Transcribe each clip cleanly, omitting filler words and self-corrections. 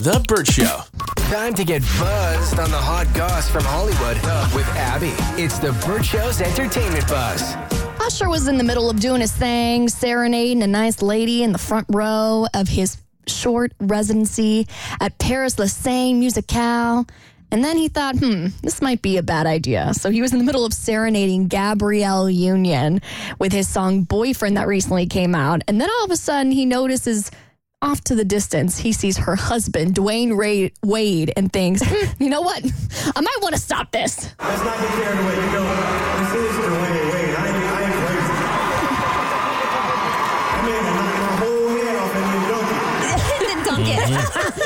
The Burt Show. Time to get buzzed on the hot goss from Hollywood with Abby. It's The Burt Show's Entertainment Buzz. Usher was in the middle of doing his thing, serenading a nice lady in the front row of his short residency at Paris La Seine Musicale. And then he thought, this might be a bad idea. So he was in the middle of serenading Gabrielle Union with his song Boyfriend that recently came out. And then all of a sudden he notices off to the distance, he sees her husband, Dwayne Wade, and thinks, you know what? I might want to stop this. Let's not get carried away. You know, this is Dwayne Wade. I ain't crazy. I mean, I knocked my whole head off and dunk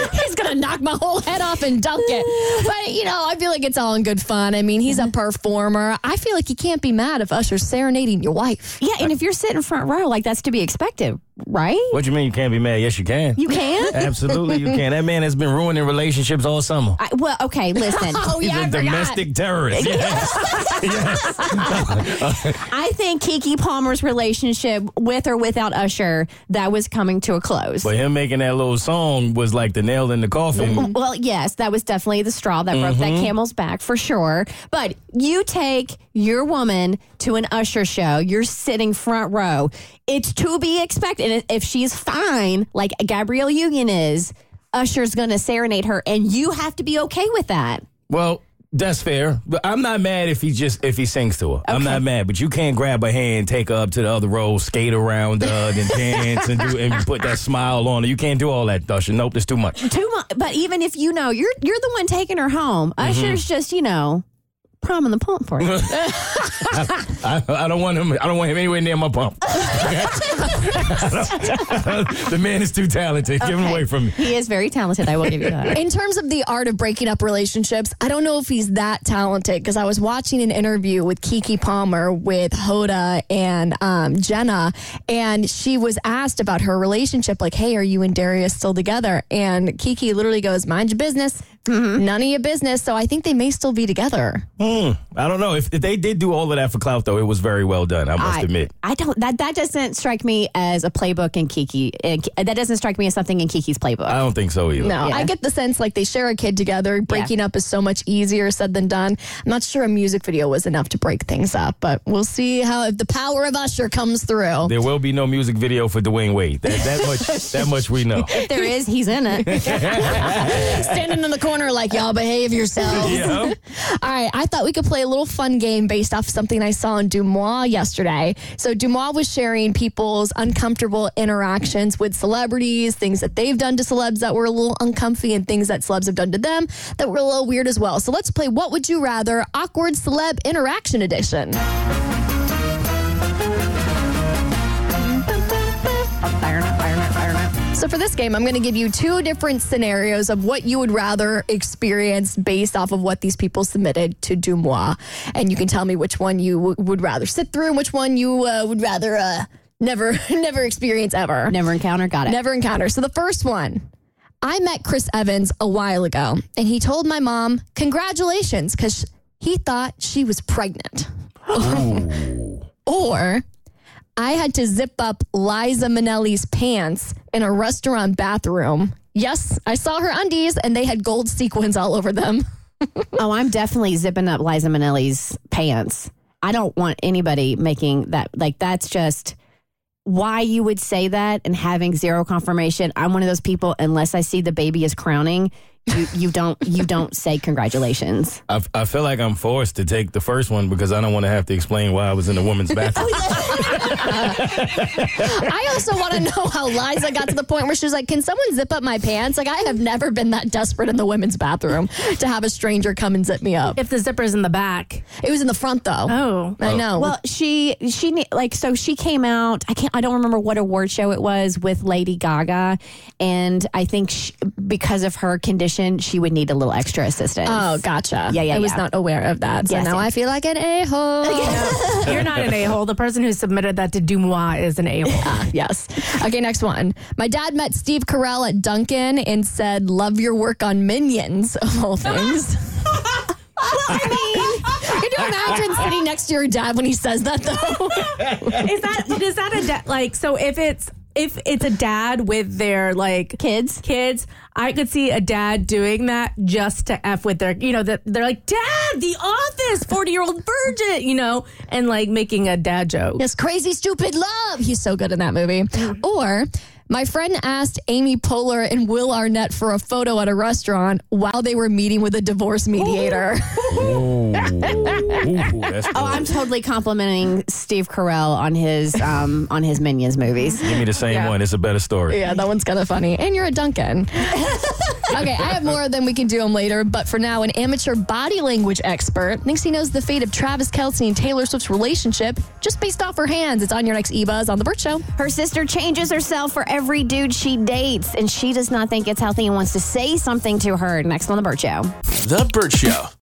it. He's going to knock my whole head off and dunk it. But, you know, I feel like it's all in good fun. I mean, he's a performer. I feel like you can't be mad if Usher's serenading your wife. Yeah, and if you're sitting front row, like, that's to be expected. Right? What you mean you can't be mad? Yes, you can. You can? Absolutely, you can. That man has been ruining relationships all summer. Listen. He's a domestic terrorist. Yes. Yes. I think Keke Palmer's relationship with or without Usher, that was coming to a close. But him making that little song was like the nail in the coffin. Well, yes, that was definitely the straw that broke that camel's back for sure. But you take your woman to an Usher show, you're sitting front row. It's to be expected. And if she's fine, like Gabrielle Union is, Usher's going to serenade her, and you have to be okay with that. Well, that's fair. But I'm not mad if he sings to her. Okay. I'm not mad, but you can't grab her hand, take her up to the other row, skate around and dance and put that smile on her. You can't do all that, Usher. Nope, it's too much. Too much. But even if you know you're the one taking her home, Usher's just prom in the pump party. I don't want him. I don't want him anywhere near my pump. The man is too talented. Okay. Give him away from me. He is very talented. I will give you that. In terms of the art of breaking up relationships, I don't know if he's that talented because I was watching an interview with Keke Palmer with Hoda and Jenna, and she was asked about her relationship, like, "Hey, are you and Darius still together?" And Keke literally goes, "Mind your business." Mm-hmm. None of your business. So I think they may still be together. I don't know. If they did do all of that for clout, though, it was very well done, I must admit. I don't. That doesn't strike me as a playbook in Keke. That doesn't strike me as something in Keke's playbook. I don't think so either. No, yeah. I get the sense like they share a kid together. Breaking up is so much easier said than done. I'm not sure a music video was enough to break things up, but we'll see if the power of Usher comes through. There will be no music video for Dwayne Wade. That much we know. If there is, he's in it. Standing in the corner. Like, y'all behave yourselves. Yeah. All right, I thought we could play a little fun game based off something I saw in DeuxMoi yesterday. So DeuxMoi was sharing people's uncomfortable interactions with celebrities, things that they've done to celebs that were a little uncomfy and things that celebs have done to them that were a little weird as well. So let's play What Would You Rather? Awkward Celeb Interaction Edition. So for this game, I'm going to give you two different scenarios of what you would rather experience based off of what these people submitted to DeuxMoi. And you can tell me which one you would rather sit through and which one you would rather never experience ever. Never encounter, got it. Never encounter. So the first one, I met Chris Evans a while ago, and he told my mom, congratulations, because he thought she was pregnant. Or I had to zip up Liza Minnelli's pants in a restaurant bathroom. Yes, I saw her undies and they had gold sequins all over them. Oh, I'm definitely zipping up Liza Minnelli's pants. I don't want anybody making that. Like, that's just why you would say that and having zero confirmation. I'm one of those people, unless I see the baby is crowning, You don't say congratulations. I feel like I'm forced to take the first one because I don't want to have to explain why I was in a woman's bathroom. I also want to know how Liza got to the point where she was like, can someone zip up my pants? Like, I have never been that desperate in the women's bathroom to have a stranger come and zip me up. If the zipper's in the back. It was in the front, though. Oh. I know. Well, she came out, I don't remember what award show it was, with Lady Gaga, and I think because of her condition, she would need a little extra assistance. Oh, gotcha. Yeah. I was not aware of that. So yes, now I feel like an a-hole. No, you're not an a-hole. The person who submitted that to DeuxMoi is an a-hole. Yes. Okay, next one. My dad met Steve Carell at Dunkin' and said, love your work on Minions, of all things. Can you imagine sitting next to your dad when he says that, though? Is that a... So if it's... if it's a dad with their like kids, I could see a dad doing that just to F with their, you know, that they're like, Dad, The Office, 40-year-old virgin, you know, and like making a dad joke. Yes, crazy, stupid love. He's so good in that movie. Or my friend asked Amy Poehler and Will Arnett for a photo at a restaurant while they were meeting with a divorce mediator. Ooh. Ooh, that's cool. Oh, I'm totally complimenting Steve Carell on his Minions movies. Give me the same one. It's a better story. Yeah, that one's kind of funny. And you're a Duncan. Okay, I have more than we can do them later, but for now, an amateur body language expert thinks he knows the fate of Travis Kelce and Taylor Swift's relationship just based off her hands. It's on your next E-Buzz on The Burt Show. Her sister changes herself for every dude she dates, and she does not think it's healthy and wants to say something to her. Next on The Burt Show. The Burt Show.